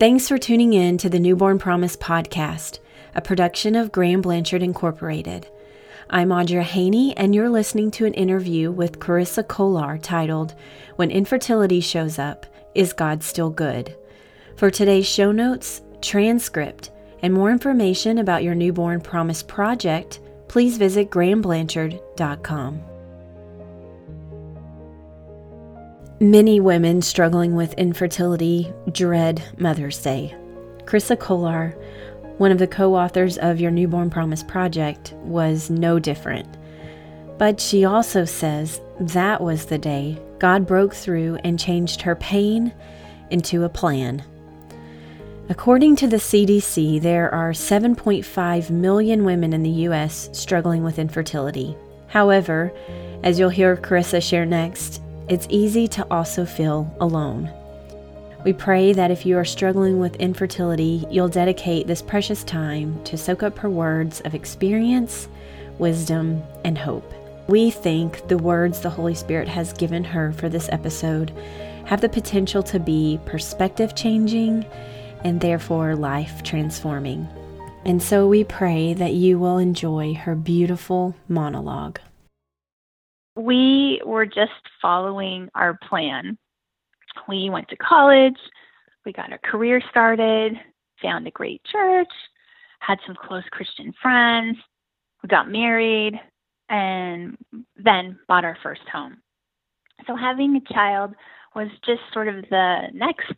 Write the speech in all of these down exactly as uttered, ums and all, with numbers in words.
Thanks for tuning in to the Newborn Promise Podcast, a production of Graham Blanchard Incorporated. I'm Audra Haney, and you're listening to an interview with Carissa Kolar titled, When Infertility Shows Up, Is God Still Good? For today's show notes, transcript, and more information about your Newborn Promise Project, please visit Graham Blanchard dot com. Many women struggling with infertility dread Mother's Day. Carissa Kolar, one of the co-authors of Your Newborn Promise Project, was no different. But she also says that was the day God broke through and changed her pain into a plan. According to the C D C, there are seven point five million women in the U S struggling with infertility. However, as you'll hear Carissa share next, it's easy to also feel alone. We pray that if you are struggling with infertility, you'll dedicate this precious time to soak up her words of experience, wisdom, and hope. We think the words the Holy Spirit has given her for this episode have the potential to be perspective-changing and therefore life-transforming. And so we pray that you will enjoy her beautiful monologue. We were just following our plan. We went to college, we got our career started, found a great church, had some close Christian friends, we got married, and then bought our first home. So having a child was just sort of the next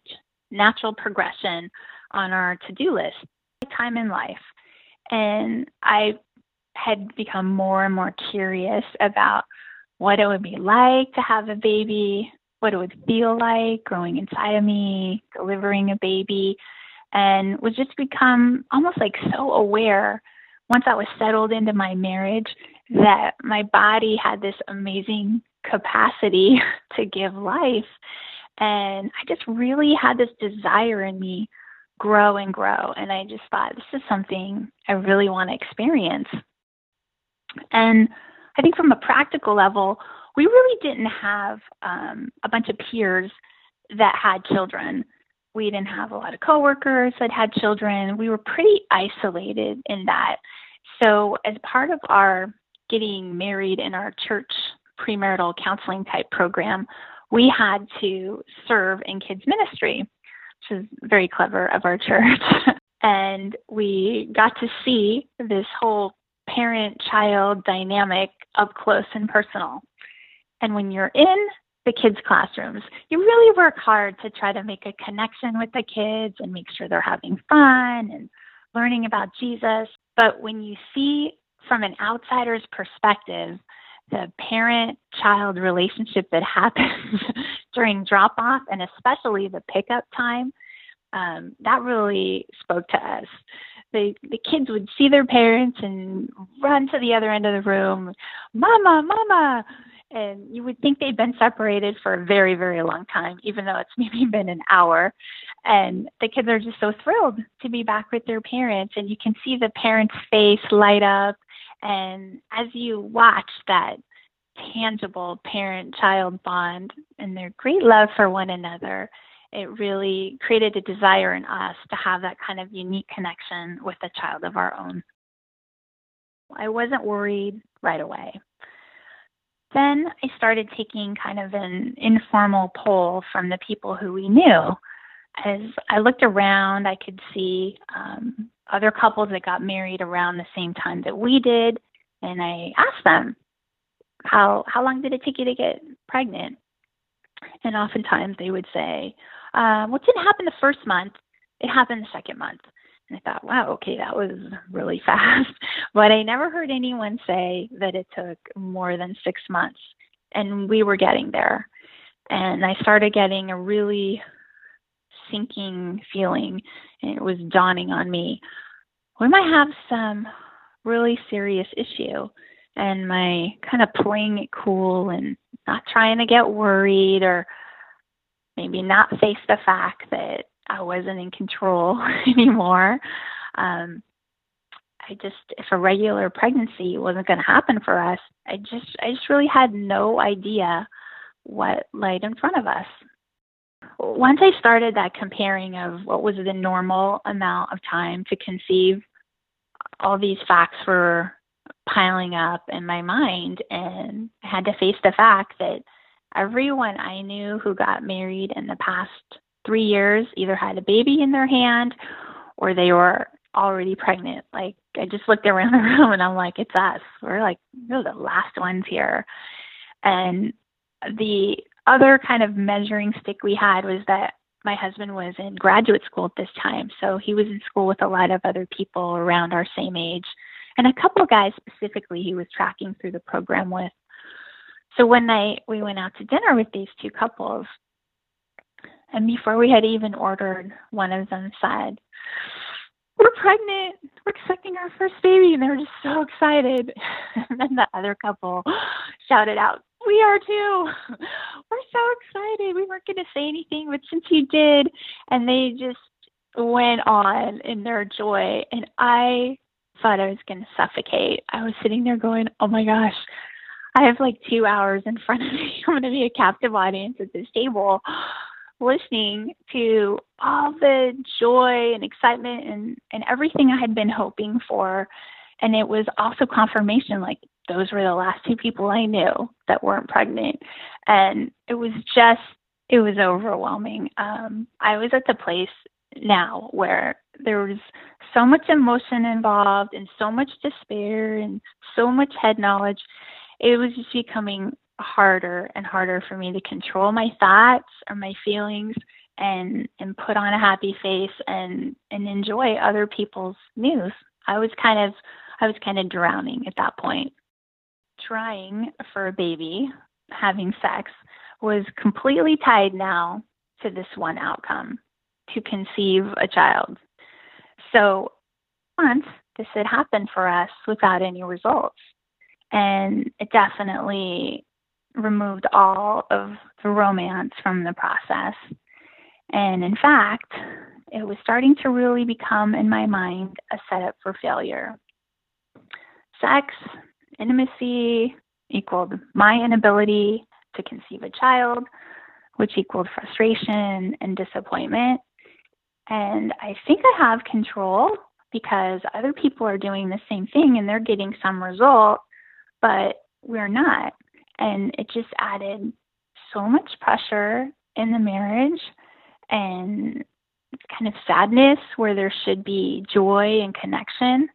natural progression on our to-do list, time in life. And I had become more and more curious about what it would be like to have a baby, what it would feel like growing inside of me, delivering a baby, and was just become almost like so aware once I was settled into my marriage that my body had this amazing capacity to give life. And I just really had this desire in me grow and grow. And I just thought, this is something I really want to experience. And I think from a practical level, we really didn't have um, a bunch of peers that had children. We didn't have a lot of coworkers that had children. We were pretty isolated in that. So as part of our getting married in our church premarital counseling type program, we had to serve in kids ministry, which is very clever of our church. And we got to see this whole parent-child dynamic up close and personal. And when you're in the kids' classrooms, you really work hard to try to make a connection with the kids and make sure they're having fun and learning about Jesus. But when you see from an outsider's perspective, the parent-child relationship that happens during drop-off and especially the pickup time, um, that really spoke to us. The, the kids would see their parents and run to the other end of the room, "Mama, Mama!" And you would think they'd been separated for a very, very long time, even though it's maybe been an hour. And the kids are just so thrilled to be back with their parents. And you can see the parents' face light up. And as you watch that tangible parent-child bond and their great love for one another, it really created a desire in us to have that kind of unique connection with a child of our own. I wasn't worried right away. Then I started taking kind of an informal poll from the people who we knew. As I looked around, I could see um, other couples that got married around the same time that we did, and I asked them, how, how long did it take you to get pregnant? And oftentimes they would say, uh, well, it didn't happen the first month, it happened the second month. And I thought, wow, okay, that was really fast. But I never heard anyone say that it took more than six months. And we were getting there. And I started getting a really sinking feeling. And it was dawning on me, we might have some really serious issue. And my kind of playing it cool and not trying to get worried or maybe not face the fact that I wasn't in control anymore. Um, I just, if a regular pregnancy wasn't going to happen for us, I just, I just really had no idea what lay in front of us. once I started that comparing of what was the normal amount of time to conceive, all these facts were piling up in my mind, and I had to face the fact that everyone I knew who got married in the past three years either had a baby in their hand or they were already pregnant. Like, I just looked around the room and I'm like, it's us. We're like, we're the last ones here. And the other kind of measuring stick we had was that my husband was in graduate school at this time. So he was in school with a lot of other people around our same age, and a couple of guys specifically he was tracking through the program with. So one night we went out to dinner with these two couples, and before we had even ordered, one of them said, "We're pregnant. We're expecting our first baby." And they were just so excited. And then the other couple shouted out, "We are too. We're so excited. We weren't going to say anything, but since you did," and they just went on in their joy. And I thought I was going to suffocate. I was sitting there going, "Oh my gosh, I have like two hours in front of me. I'm going to be a captive audience at this table, listening to all the joy and excitement and, and everything I had been hoping for." And it was also confirmation, like, those were the last two people I knew that weren't pregnant. And it was just, it was overwhelming. Um, I was at the place now where there was so much emotion involved and so much despair and so much head knowledge. It was just becoming harder and harder for me to control my thoughts or my feelings and, and put on a happy face and, and enjoy other people's news. I was kind of, I was kind of drowning at that point. Trying for a baby, having sex, was completely tied now to this one outcome, to conceive a child. So once this had happened for us without any results, and it definitely removed all of the romance from the process. And in fact, it was starting to really become, in my mind, a setup for failure. Sex, intimacy equaled my inability to conceive a child, which equaled frustration and disappointment. And I think I have control because other people are doing the same thing and they're getting some result, but we're not. And it just added so much pressure in the marriage and kind of sadness where there should be joy and connection.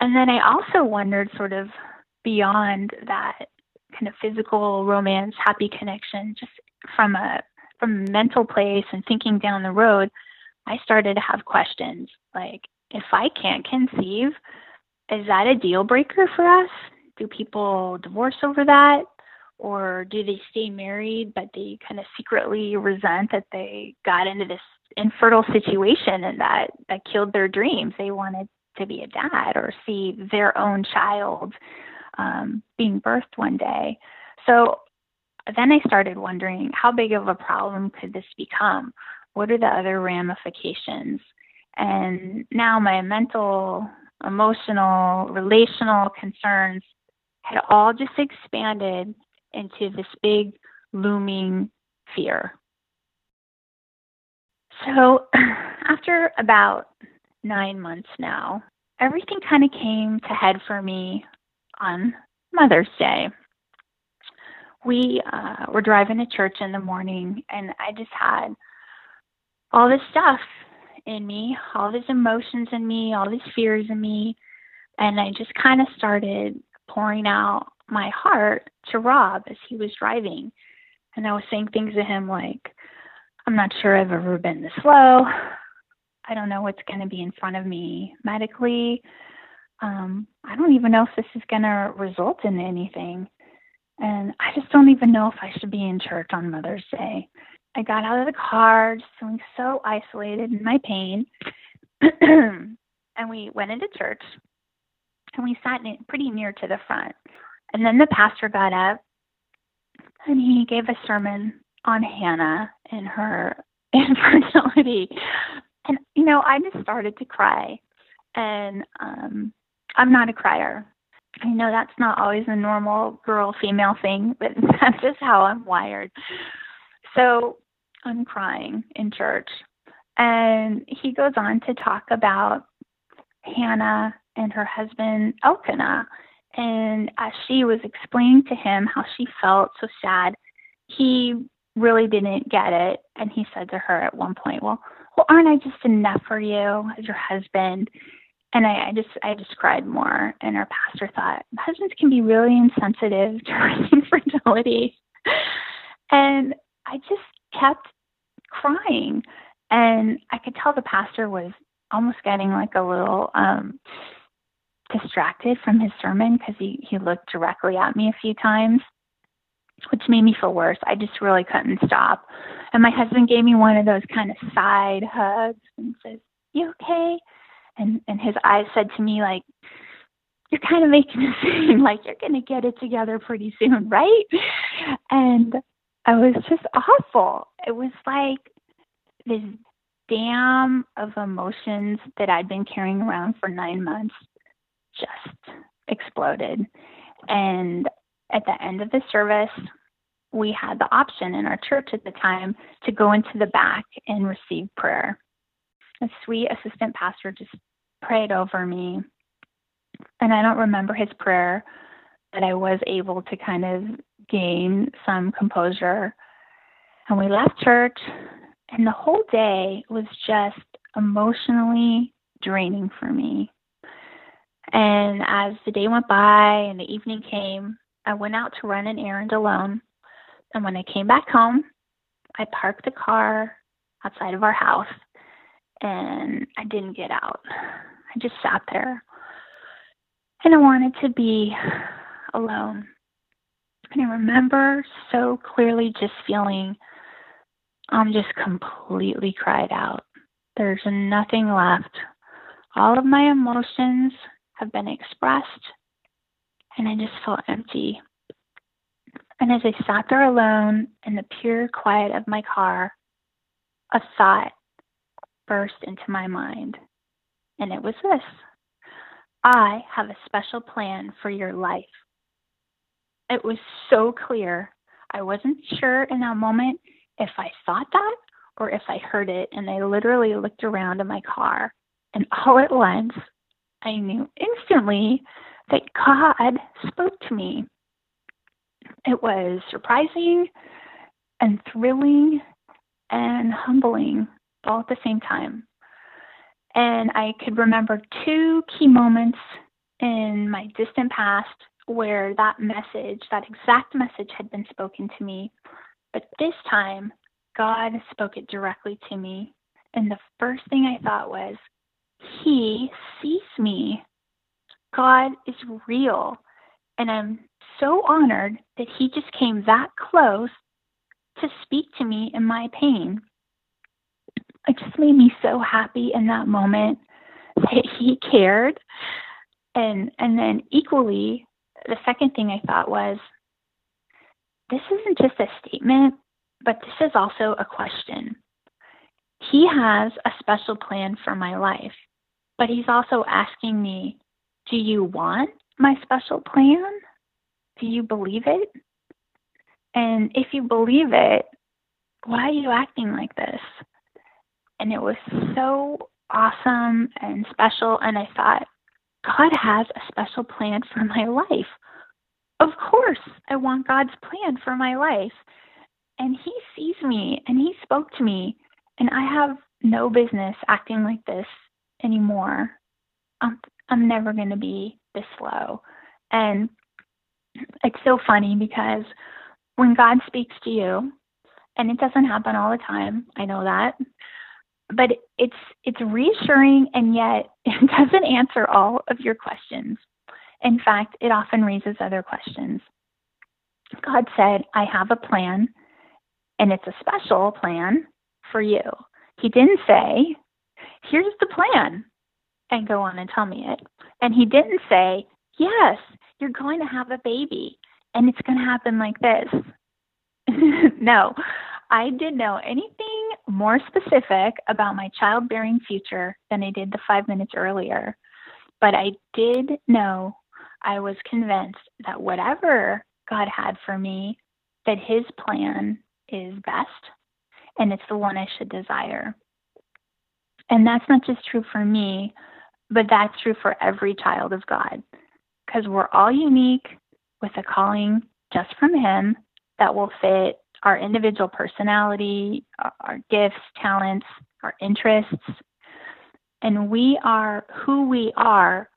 And then I also wondered, sort of beyond that kind of physical romance, happy connection, just from a from a mental place and thinking down the road, I started to have questions like, if I can't conceive, is that a deal breaker for us? Do people divorce over that? Or do they stay married, but they kind of secretly resent that they got into this infertile situation and that, that killed their dreams? They wanted to be a dad or see their own child um, being birthed one day. So then I started wondering, how big of a problem could this become? What are the other ramifications? And now my mental, emotional, relational concerns had all just expanded into this big looming fear. So after about nine months now, everything kind of came to head for me on Mother's Day. We uh, were driving to church in the morning, and I just had all this stuff in me, all these emotions in me, all these fears in me, and I just kind of started pouring out my heart to Rob as he was driving. And I was saying things to him like, "I'm not sure I've ever been this low. I don't know what's going to be in front of me medically. Um, I don't even know if this is going to result in anything. And I just don't even know if I should be in church on Mother's Day." I got out of the car just feeling so isolated in my pain. And we went into church, and we sat pretty near to the front. And then the pastor got up, and he gave a sermon on Hannah and her infertility. And, you know, I just started to cry. And um, I'm not a crier. I know that's not always a normal girl-female thing, but that's just how I'm wired. So I'm crying in church. And he goes on to talk about Hannah and her husband, Elkanah. And as she was explaining to him how she felt so sad, he really didn't get it. And he said to her at one point, well, well, aren't I just enough for you as your husband? And I, I just I just cried more. And our pastor thought, husbands can be really insensitive to infertility. And I just kept crying. And I could tell the pastor was almost getting like a little um, distracted from his sermon, because he, he looked directly at me a few times, which made me feel worse. I just really couldn't stop. And my husband gave me one of those kind of side hugs and says, you okay? And and his eyes said to me, like, you're kind of making it seem like you're going to get it together pretty soon, right? And I was just awful. It was like this dam of emotions that I'd been carrying around for nine months just exploded. And at the end of the service, we had the option in our church at the time to go into the back and receive prayer. A sweet assistant pastor just prayed over me. And I don't remember his prayer, but I was able to kind of gain some composure. And we left church, and the whole day was just emotionally draining for me. And as the day went by and the evening came, I went out to run an errand alone. And when I came back home, I parked the car outside of our house. And I didn't get out. I just sat there. And I wanted to be alone. And I remember so clearly just feeling, I'm just completely cried out. There's nothing left. All of my emotions have been expressed. And I just felt empty. And as I sat there alone in the pure quiet of my car, a thought burst into my mind, and it was this: I have a special plan for your life. It was so clear. I wasn't sure in that moment if I thought that or if I heard it, and I literally looked around in my car, and all at once, I knew instantly that God spoke to me. It was surprising and thrilling and humbling, all at the same time. And I could remember two key moments in my distant past where that message, that exact message, had been spoken to me. But this time, God spoke it directly to me. And the first thing I thought was, He sees me. God is real. And I'm so honored that He just came that close to speak to me in my pain. It just made me so happy in that moment that He cared. And and then equally, the second thing I thought was, this isn't just a statement, but this is also a question. He has a special plan for my life, but He's also asking me, do you want my special plan? Do you believe it? And if you believe it, why are you acting like this? And it was so awesome and special. And I thought, God has a special plan for my life. Of course, I want God's plan for my life. And He sees me, and He spoke to me. And I have no business acting like this anymore. I'm, I'm never going to be this low. And it's so funny, because when God speaks to you, and it doesn't happen all the time, I know that, but it's it's reassuring, and yet it doesn't answer all of your questions. In fact, it often raises other questions. God said, I have a plan, and it's a special plan for you. He didn't say, here's the plan, and go on and tell me it. And He didn't say, yes, you're going to have a baby, and it's going to happen like this. No, I didn't know anything more specific about my childbearing future than I did the five minutes earlier. But I did know, I was convinced that whatever God had for me, that His plan is best and it's the one I should desire. And that's not just true for me, but that's true for every child of God, because we're all unique with a calling just from Him that will fit our individual personality, our gifts, talents, our interests. And we are who we are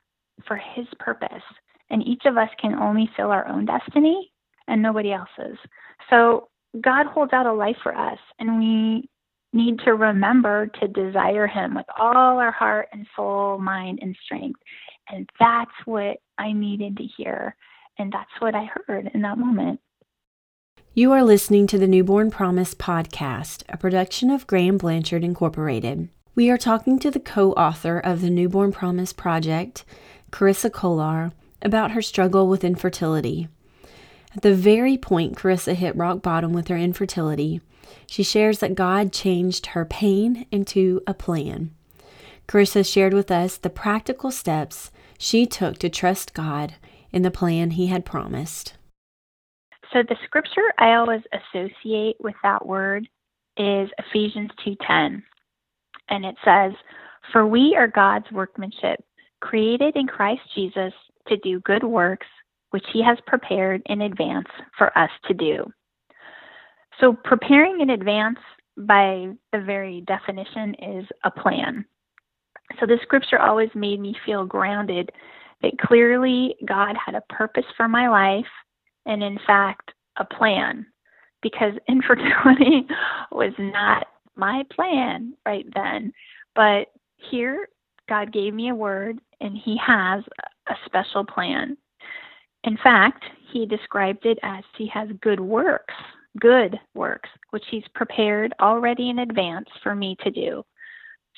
for His purpose. And each of us can only fill our own destiny and nobody else's. So God holds out a life for us, and we need to remember to desire Him with all our heart and soul, mind, and strength. And that's what I needed to hear. And that's what I heard in that moment. You are listening to the Newborn Promise Podcast, a production of Graham Blanchard Incorporated. We are talking to the co-author of the Newborn Promise Project, Carissa Kolar, about her struggle with infertility. At the very point Carissa hit rock bottom with her infertility, she shares that God changed her pain into a plan. Carissa shared with us the practical steps she took to trust God in the plan He had promised. So the scripture I always associate with that word is Ephesians two ten. And it says, "For we are God's workmanship, created in Christ Jesus to do good works, which He has prepared in advance for us to do." So preparing in advance, by the very definition, is a plan. So this scripture always made me feel grounded that clearly God had a purpose for my life, and in fact, a plan, because infertility was not my plan right then. But here, God gave me a word, and He has a special plan. In fact, He described it as He has good works, good works, which He's prepared already in advance for me to do.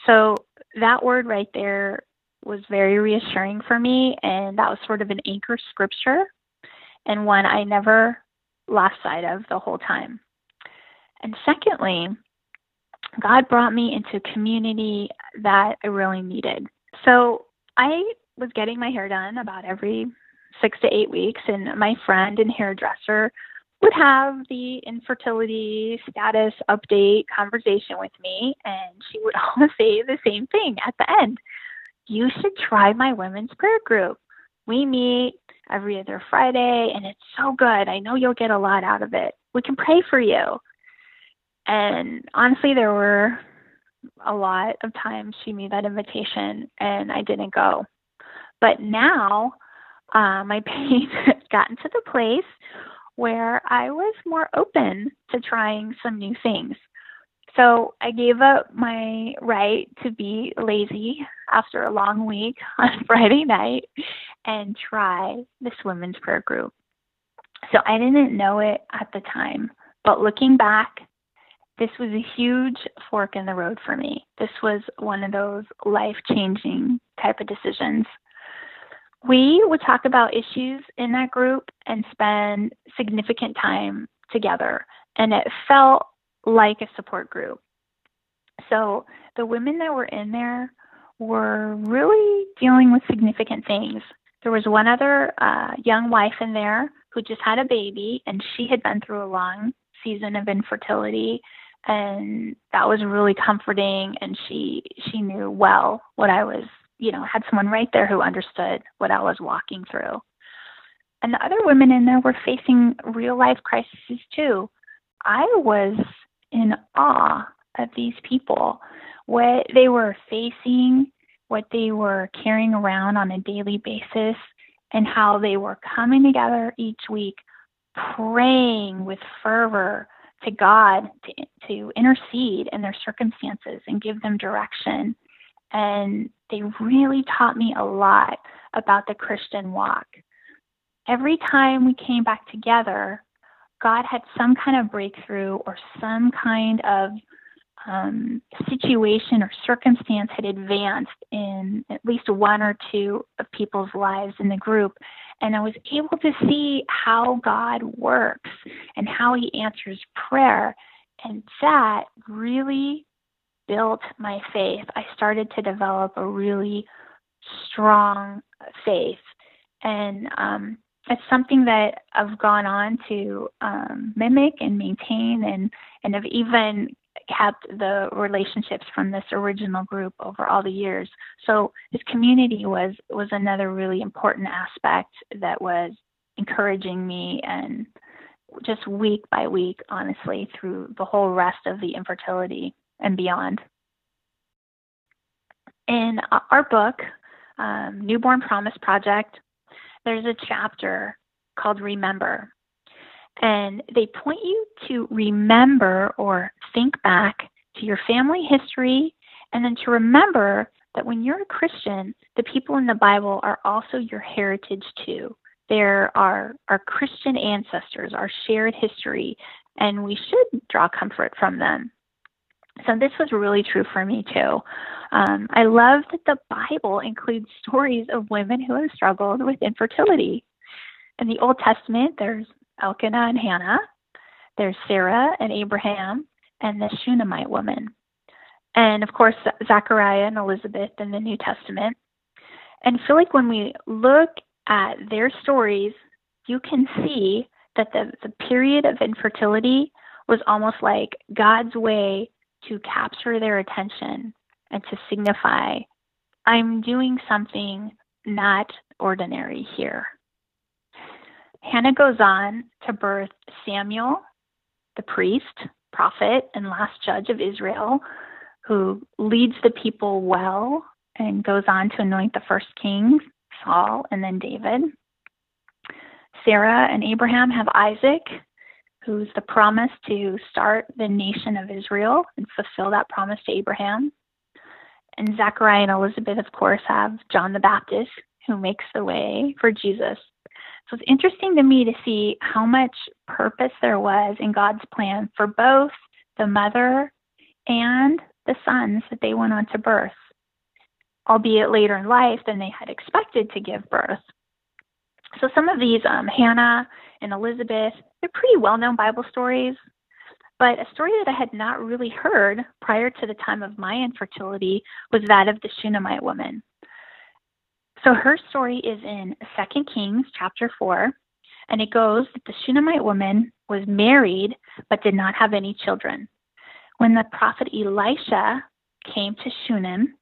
So that word right there was very reassuring for me, and that was sort of an anchor scripture, and one I never lost sight of the whole time. And secondly, God brought me into a community that I really needed. So I was getting my hair done about every six to eight weeks, and my friend and hairdresser would have the infertility status update conversation with me, and she would always say the same thing at the end. "You should try my women's prayer group. We meet every other Friday, and it's so good. I know you'll get a lot out of it. We can pray for you." And honestly, there were a lot of times she made that invitation, and I didn't go. But now uh, my pain has gotten to the place where I was more open to trying some new things. So I gave up my right to be lazy after a long week on Friday night and try this women's prayer group. So I didn't know it at the time, but looking back, this was a huge fork in the road for me. This was one of those life-changing type of decisions. We would talk about issues in that group and spend significant time together, and it felt like a support group. So the women that were in there were really dealing with significant things. There was one other uh, young wife in there who just had a baby, and she had been through a long season of infertility, and that was really comforting, and she she knew well what I was, you know, had someone right there who understood what I was walking through. And the other women in there were facing real-life crises too. I was in awe of these people, what they were facing, what they were carrying around on a daily basis, and how they were coming together each week, praying with fervor to God to, to intercede in their circumstances and give them direction. And they really taught me a lot about the Christian walk. Every time we came back together, God had some kind of breakthrough, or some kind of um, situation or circumstance had advanced in at least one or two of people's lives in the group. And I was able to see how God works and how He answers prayer. And that really built my faith. I started to develop a really strong faith. And um it's something that I've gone on to um, mimic and maintain, and, and have even kept the relationships from this original group over all the years. So this community was was another really important aspect that was encouraging me, and just week by week, honestly, through the whole rest of the infertility and beyond. In our book, um, Newborn Promise Project, there's a chapter called Remember. And they point you to remember or think back to your family history, and then to remember that when you're a Christian, the people in the Bible are also your heritage too. There are our Christian ancestors, our shared history, and we should draw comfort from them. So this was really true for me too. Um, I love that the Bible includes stories of women who have struggled with infertility. In the Old Testament, there's Elkanah and Hannah, there's Sarah and Abraham, and the Shunammite woman. And of course, Zechariah and Elizabeth in the New Testament. And I feel like when we look at their stories, you can see that the, the period of infertility was almost like God's way to capture their attention and to signify, I'm doing something not ordinary here. Hannah goes on to birth Samuel, the priest, prophet, and last judge of Israel, who leads the people well and goes on to anoint the first king, Saul, and then David. Sarah and Abraham have Isaac, who's the promise to start the nation of Israel and fulfill that promise to Abraham. And Zachariah and Elizabeth, of course, have John the Baptist, who makes the way for Jesus. So it's interesting to me to see how much purpose there was in God's plan for both the mother and the sons that they went on to birth, albeit later in life than they had expected to give birth. So some of these, um, Hannah and Elizabeth, they're pretty well-known Bible stories, but a story that I had not really heard prior to the time of my infertility was that of the Shunammite woman. So her story is in Second Kings chapter four, and it goes that the Shunammite woman was married but did not have any children. When the prophet Elisha came to Shunem,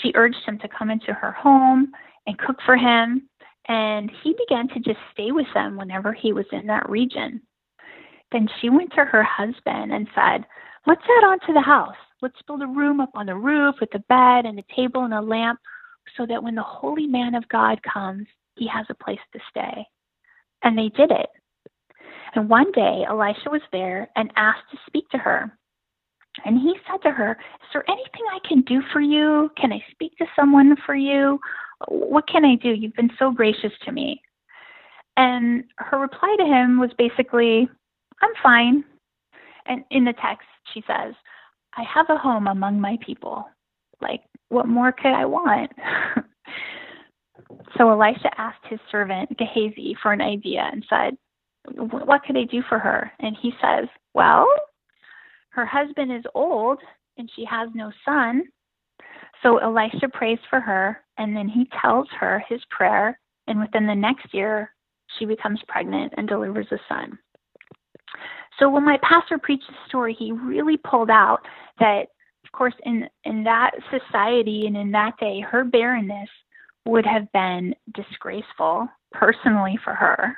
she urged him to come into her home and cook for him, and he began to just stay with them whenever he was in that region. Then she went to her husband and said, "Let's add on to the house. Let's build a room up on the roof with a bed and a table and a lamp, so that when the holy man of God comes, he has a place to stay." And they did it. And one day, Elisha was there and asked to speak to her. And he said to her, "Is there anything I can do for you? Can I speak to someone for you? What can I do? You've been so gracious to me." And her reply to him was basically, "I'm fine." And in the text, she says, "I have a home among my people. Like, what more could I want?" So Elisha asked his servant Gehazi for an idea and said, "What could I do for her?" And he says, "Well, her husband is old and she has no son." So Elisha prays for her, and then he tells her his prayer. And within the next year, she becomes pregnant and delivers a son. So when my pastor preached the story, he really pulled out that, of course, in, in that society and in that day, her barrenness would have been disgraceful personally for her.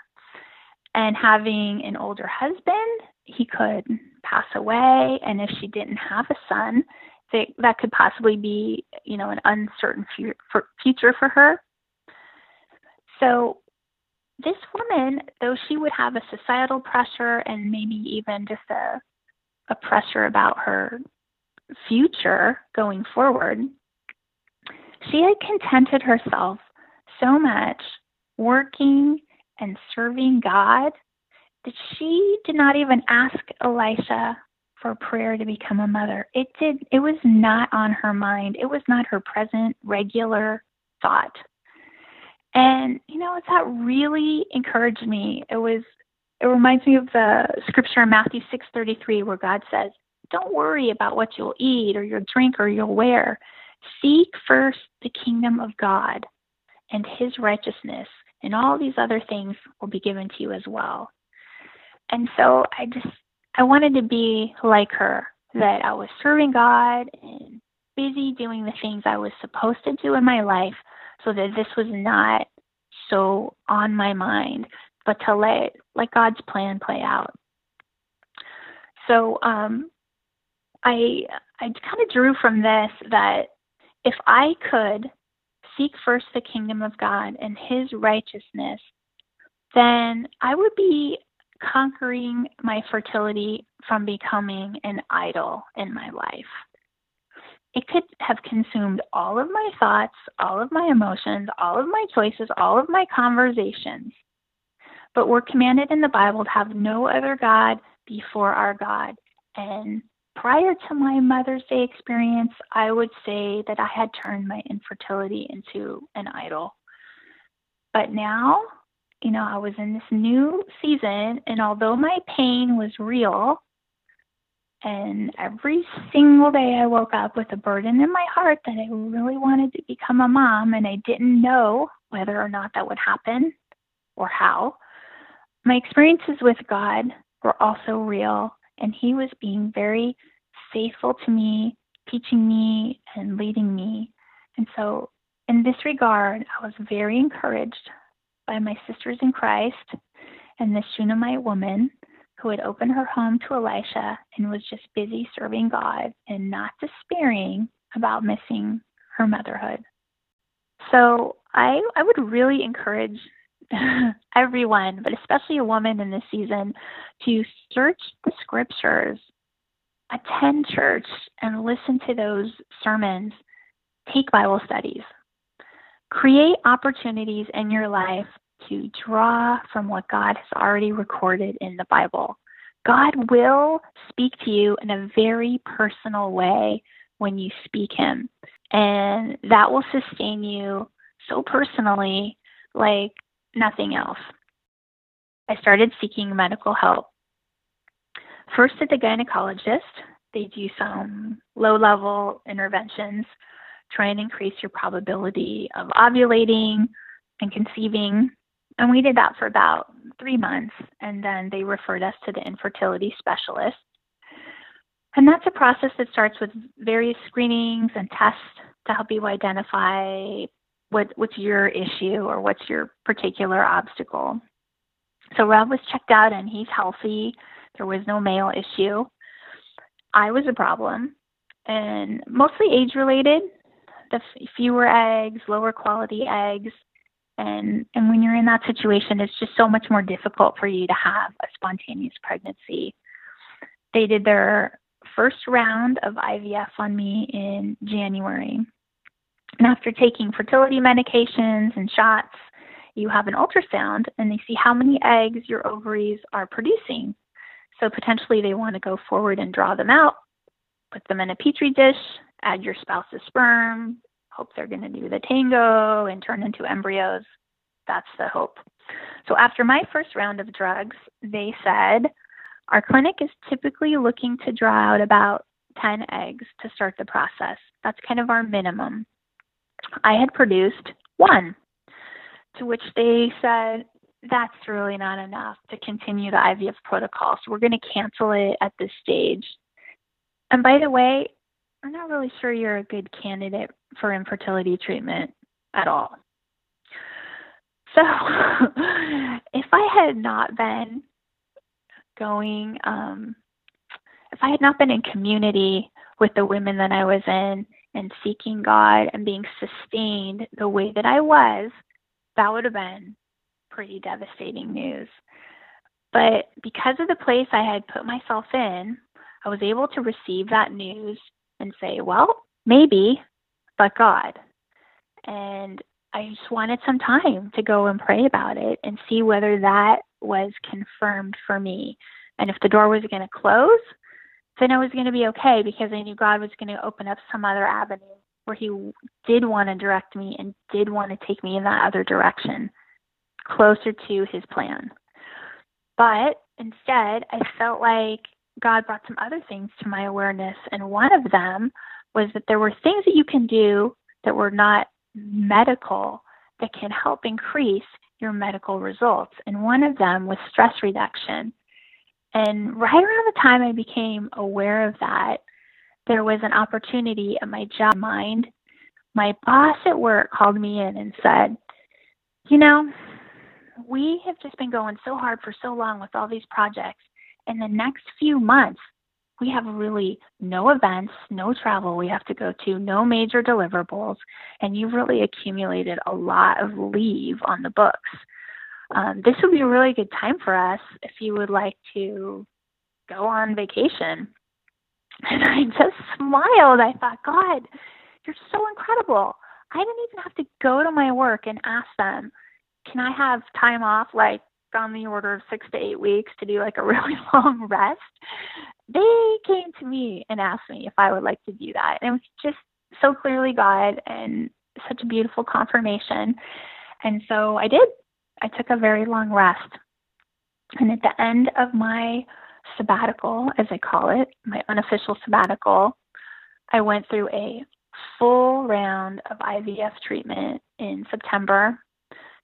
And having an older husband, he could pass away. And if she didn't have a son, they, that could possibly be, you know, an uncertain fu- for future for her. So this woman, though she would have a societal pressure and maybe even just a, a pressure about her future going forward, she had contented herself so much working and serving God that she did not even ask Elisha for prayer to become a mother. It did. It was not on her mind. It was not her present, regular thought. And, you know, that really encouraged me. It was, it reminds me of the scripture in Matthew six thirty-three, where God says, "Don't worry about what you'll eat or you'll drink or you'll wear. Seek first the kingdom of God and his righteousness, and all these other things will be given to you as well." And so I just, I wanted to be like her. that I was serving God and busy doing the things I was supposed to do in my life, so that this was not so on my mind, but to let let God's plan play out. So um, I I kind of drew from this that if I could seek first the kingdom of God and his righteousness, then I would be conquering my fertility from becoming an idol in my life. It could have consumed all of my thoughts, all of my emotions, all of my choices, all of my conversations. But we're commanded in the Bible to have no other God before our God. And prior to my Mother's Day experience, I would say that I had turned my infertility into an idol. But now, you know, I was in this new season, and although my pain was real, and every single day I woke up with a burden in my heart that I really wanted to become a mom, and I didn't know whether or not that would happen or how, my experiences with God were also real, and he was being very faithful to me, teaching me and leading me. And so in this regard, I was very encouraged by my sisters in Christ and this Shunammite woman who had opened her home to Elisha and was just busy serving God and not despairing about missing her motherhood. So I, I would really encourage everyone, but especially a woman in this season, to search the scriptures, attend church, and listen to those sermons, take Bible studies, create opportunities in your life to draw from what God has already recorded in the Bible. God will speak to you in a very personal way when you speak him, and that will sustain you so personally like nothing else. I started seeking medical help. First at the gynecologist. They do some low-level interventions, try and increase your probability of ovulating and conceiving. And we did that for about three months, and then they referred us to the infertility specialist. And that's a process that starts with various screenings and tests to help you identify what what's your issue or what's your particular obstacle. So Rob was checked out, and he's healthy. There was no male issue. I was a problem, and mostly age-related. The fewer eggs, lower quality eggs. And and when you're in that situation, it's just so much more difficult for you to have a spontaneous pregnancy. They did their first round of I V F on me in January. And after taking fertility medications and shots, you have an ultrasound, and they see how many eggs your ovaries are producing. So potentially they want to go forward and draw them out, put them in a Petri dish, add your spouse's sperm, hope they're going to do the tango and turn into embryos. That's the hope. So after my first round of drugs, they said, our clinic is typically looking to draw out about ten eggs to start the process. That's kind of our minimum. I had produced one, to which they said, that's really not enough to continue the I V F protocol, so we're going to cancel it at this stage. And by the way, I'm not really sure you're a good candidate for infertility treatment at all. So if I had not been going, um, if I had not been in community with the women that I was in and seeking God and being sustained the way that I was, that would have been pretty devastating news. But because of the place I had put myself in, I was able to receive that news and say, well, maybe, but God. And I just wanted some time to go and pray about it and see whether that was confirmed for me. And if the door was going to close, then I was going to be okay, because I knew God was going to open up some other avenue where he did want to direct me and did want to take me in that other direction, closer to his plan. But instead, I felt like God brought some other things to my awareness, and one of them was that there were things that you can do that were not medical that can help increase your medical results, and one of them was stress reduction. And right around the time I became aware of that, there was an opportunity at my job in mind. My boss at work called me in and said, you know, we have just been going so hard for so long with all these projects. In the next few months, we have really no events, no travel we have to go to, no major deliverables, and you've really accumulated a lot of leave on the books. Um, this would be a really good time for us if you would like to go on vacation. And I just smiled. I thought, God, you're so incredible. I didn't even have to go to my work and ask them, can I have time off, like on the order of six to eight weeks to do like a really long rest? They came to me and asked me if I would like to do that. And it was just so clearly God and such a beautiful confirmation. And so I did. I took a very long rest. And at the end of my sabbatical, as I call it, my unofficial sabbatical, I went through a full round of I V F treatment in September,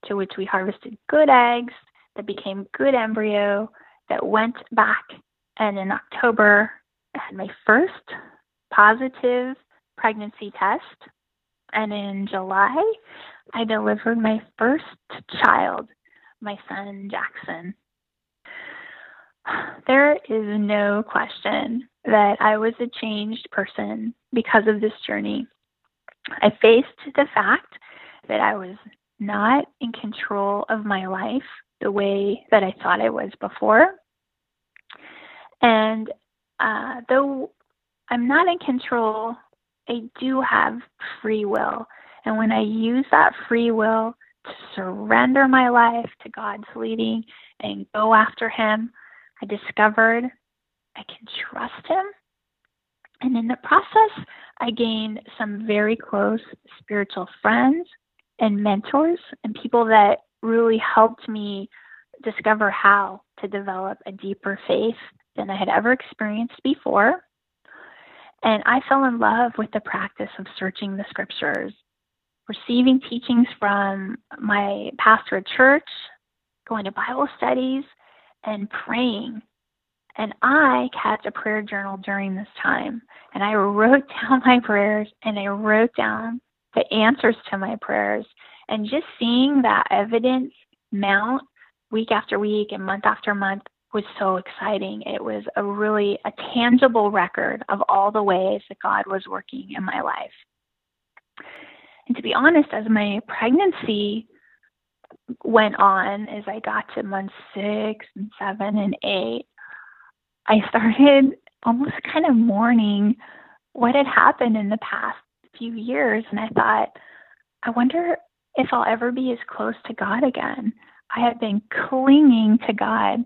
to which we harvested good eggs that became good embryo that went back. And in October, I had my first positive pregnancy test. And in July, I delivered my first child, my son, Jackson. There is no question that I was a changed person because of this journey. I faced the fact that I was not in control of my life the way that I thought I was before. And uh, though I'm not in control, I do have free will. And when I use that free will to surrender my life to God's leading and go after Him, I discovered I can trust Him. And in the process, I gained some very close spiritual friends and mentors and people that really helped me discover how to develop a deeper faith than I had ever experienced before. And I fell in love with the practice of searching the scriptures, receiving teachings from my pastor at church, going to Bible studies, and praying. And I kept a prayer journal during this time. And I wrote down my prayers, and I wrote down the answers to my prayers. And just seeing that evidence mount week after week and month after month was so exciting. It was a really a tangible record of all the ways that God was working in my life. And to be honest, as my pregnancy went on, as I got to month six and seven and eight, I started almost kind of mourning what had happened in the past few years. And I thought, I wonder if I'll ever be as close to God again. I have been clinging to God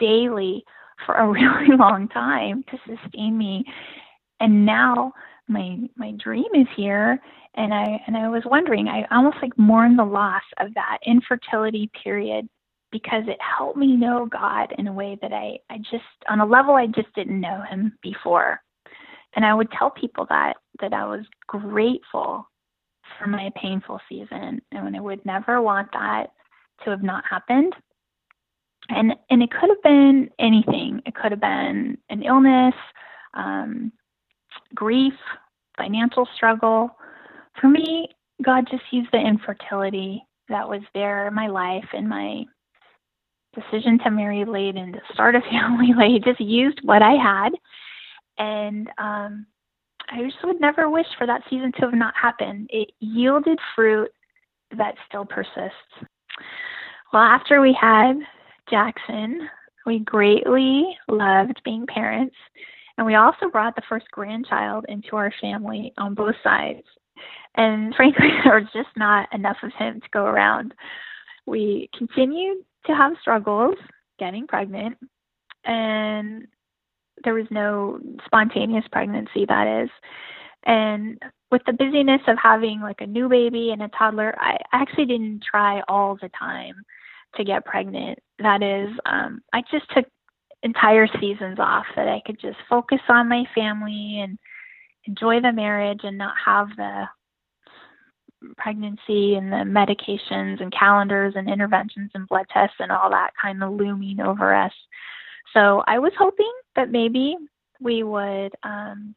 daily for a really long time to sustain me. And now my my dream is here. And I and I was wondering, I almost like mourned the loss of that infertility period because it helped me know God in a way that I, I just, on a level I just didn't know Him before. And I would tell people that, that I was grateful for my painful season. And I would never want that to have not happened. And and it could have been anything. It could have been an illness, um, grief, financial struggle. For me, God just used the infertility that was there in my life and my decision to marry late and to start a family late. He just used what I had. And um, I just would never wish for that season to have not happened. It yielded fruit that still persists. Well, after we had Jackson, we greatly loved being parents, and we also brought the first grandchild into our family on both sides. And frankly, there was just not enough of him to go around. We continued to have struggles getting pregnant, and there was no spontaneous pregnancy, that is. And with the busyness of having like a new baby and a toddler, I actually didn't try all the time to get pregnant. That is, um, I just took entire seasons off that I could just focus on my family and enjoy the marriage and not have the pregnancy and the medications and calendars and interventions and blood tests and all that kind of looming over us. So I was hoping that maybe we would um,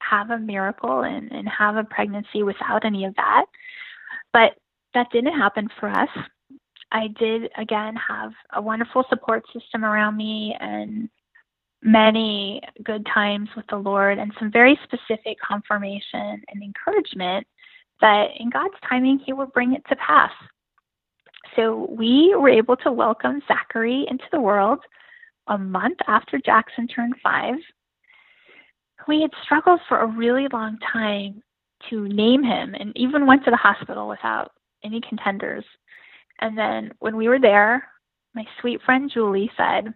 have a miracle and, and have a pregnancy without any of that. But that didn't happen for us. I did, again, have a wonderful support system around me and many good times with the Lord and some very specific confirmation and encouragement that in God's timing, he will bring it to pass. So we were able to welcome Zachary into the world a month after Jackson turned five. We had struggled for a really long time to name him and even went to the hospital without any contenders. And then when we were there, my sweet friend Julie said,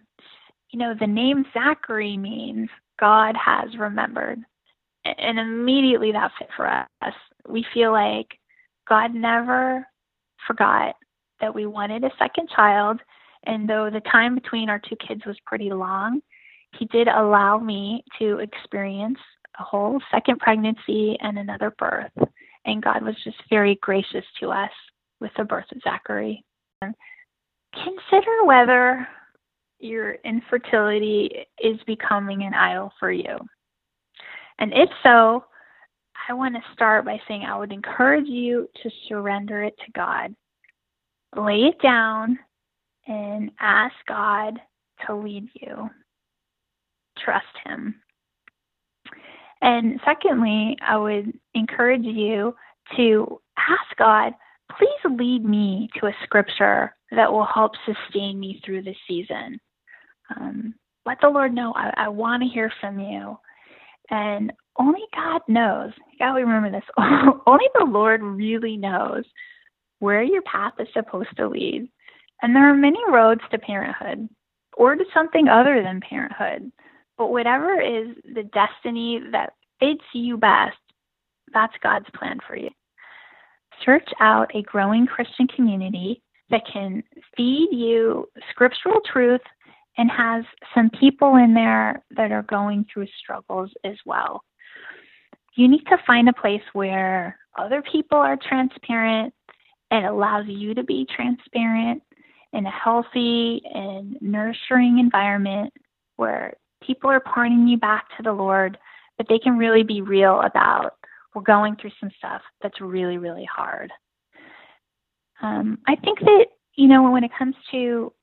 you know, the name Zachary means God has remembered. And immediately that fit for us. We feel like God never forgot that we wanted a second child. And though the time between our two kids was pretty long, he did allow me to experience a whole second pregnancy and another birth. And God was just very gracious to us with the birth of Zachary. Consider whether your infertility is becoming an idol for you. And if so, I want to start by saying I would encourage you to surrender it to God. Lay it down and ask God to lead you. Trust him. And secondly, I would encourage you to ask God, please lead me to a scripture that will help sustain me through this season. Um, let the Lord know I, I want to hear from you. And only God knows. You got to remember this. Only the Lord really knows where your path is supposed to lead. And there are many roads to parenthood or to something other than parenthood. But whatever is the destiny that fits you best, that's God's plan for you. Search out a growing Christian community that can feed you scriptural truth and has some people in there that are going through struggles as well. You need to find a place where other people are transparent and allows you to be transparent in a healthy and nurturing environment where people are pointing you back to the Lord, but they can really be real about, we're going through some stuff that's really, really hard. Um, I think that, you know, when it comes to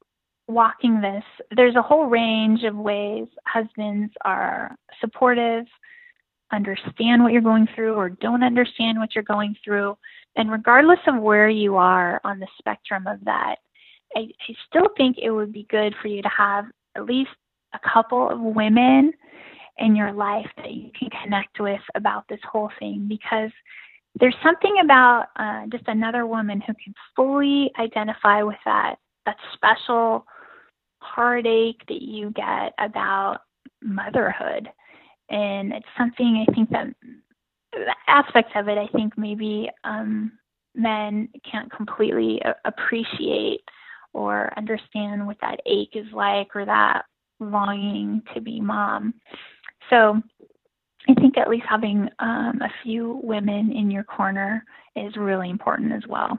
walking this, there's a whole range of ways husbands are supportive, understand what you're going through, or don't understand what you're going through. And regardless of where you are on the spectrum of that, I, I still think it would be good for you to have at least a couple of women in your life that you can connect with about this whole thing, because there's something about uh, just another woman who can fully identify with that, that special heartache that you get about motherhood. And it's something I think that aspects of it, I think maybe um, men can't completely appreciate or understand what that ache is like or that longing to be mom. So I think at least having um, a few women in your corner is really important as well.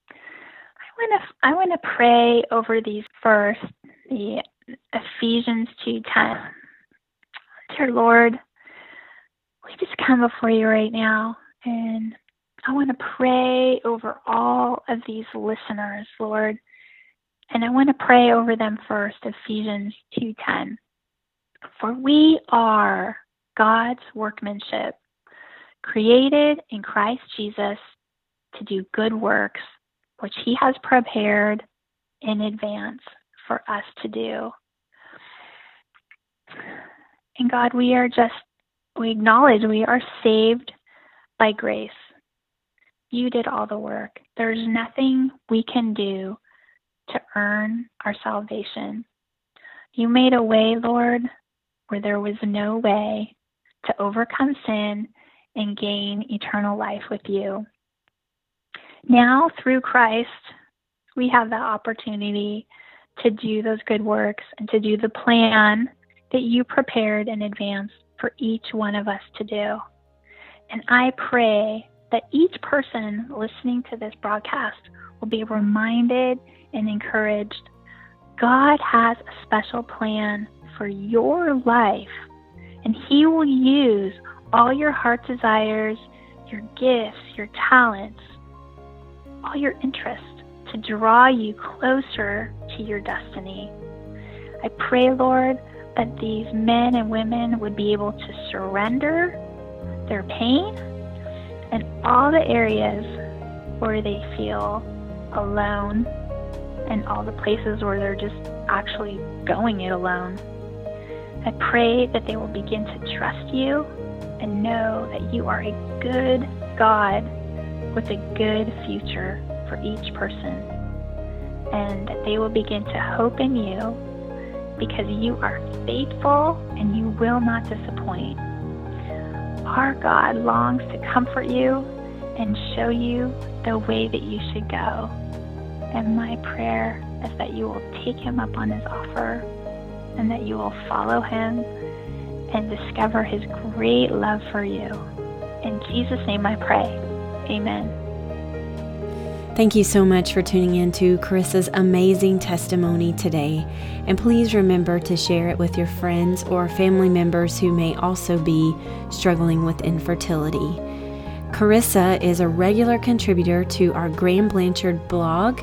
I want to I want to pray over these first, the Ephesians two ten. Dear Lord, we just come before you right now, and I want to pray over all of these listeners, Lord, and I want to pray over them first, Ephesians two ten. For we are God's workmanship, created in Christ Jesus to do good works, which he has prepared in advance for us to do. And God, we are just, we acknowledge we are saved by grace. You did all the work. There's nothing we can do to earn our salvation. You made a way, Lord, where there was no way to overcome sin and gain eternal life with you. Now, through Christ, we have the opportunity to do those good works and to do the plan that you prepared in advance for each one of us to do. And I pray that each person listening to this broadcast will be reminded and encouraged. God has a special plan for your life, and He will use all your heart's desires, your gifts, your talents, all your interests to draw you closer to your destiny. I pray, Lord, that these men and women would be able to surrender their pain and all the areas where they feel alone and all the places where they're just actually going it alone. I pray that they will begin to trust you and know that you are a good God with a good future for each person, and that they will begin to hope in you because you are faithful and you will not disappoint. Our God longs to comfort you and show you the way that you should go. And my prayer is that you will take Him up on His offer, and that you will follow Him and discover His great love for you. In Jesus' name I pray. Amen. Thank you so much for tuning in to Carissa's amazing testimony today. And please remember to share it with your friends or family members who may also be struggling with infertility. Carissa is a regular contributor to our Graham Blanchard blog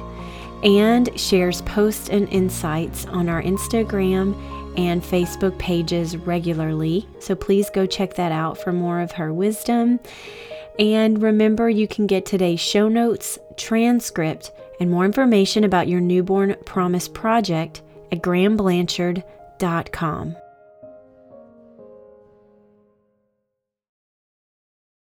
and shares posts and insights on our Instagram and Facebook pages regularly. So please go check that out for more of her wisdom. And remember, you can get today's show notes, transcript, and more information about your Newborn Promise Project at Graham Blanchard dot com.